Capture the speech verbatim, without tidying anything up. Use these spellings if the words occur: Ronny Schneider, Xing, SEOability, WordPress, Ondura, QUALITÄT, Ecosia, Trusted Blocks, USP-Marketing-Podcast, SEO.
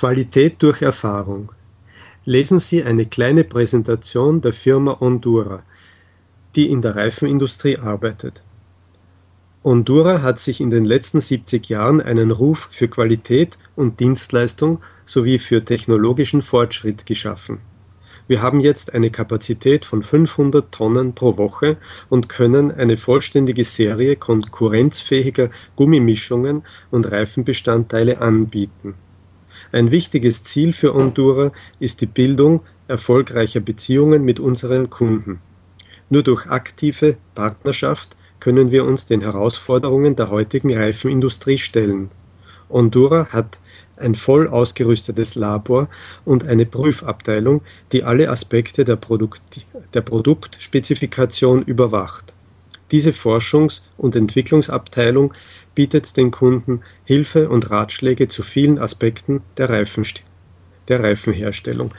Qualität durch Erfahrung. Lesen Sie eine kleine Präsentation der Firma Ondura, die in der Reifenindustrie arbeitet. Ondura hat sich in den letzten siebzig Jahren einen Ruf für Qualität und Dienstleistung sowie für technologischen Fortschritt geschaffen. Wir haben jetzt eine Kapazität von fünfhundert Tonnen pro Woche und können eine vollständige Serie konkurrenzfähiger Gummimischungen und Reifenbestandteile anbieten. Ein wichtiges Ziel für Ondura ist die Bildung erfolgreicher Beziehungen mit unseren Kunden. Nur durch aktive Partnerschaft können wir uns den Herausforderungen der heutigen Reifenindustrie stellen. Ondura hat ein voll ausgerüstetes Labor und eine Prüfabteilung, die alle Aspekte der Produkt- der Produktspezifikation überwacht. Diese Forschungs- und Entwicklungsabteilung bietet den Kunden Hilfe und Ratschläge zu vielen Aspekten der, Reifen, der Reifenherstellung.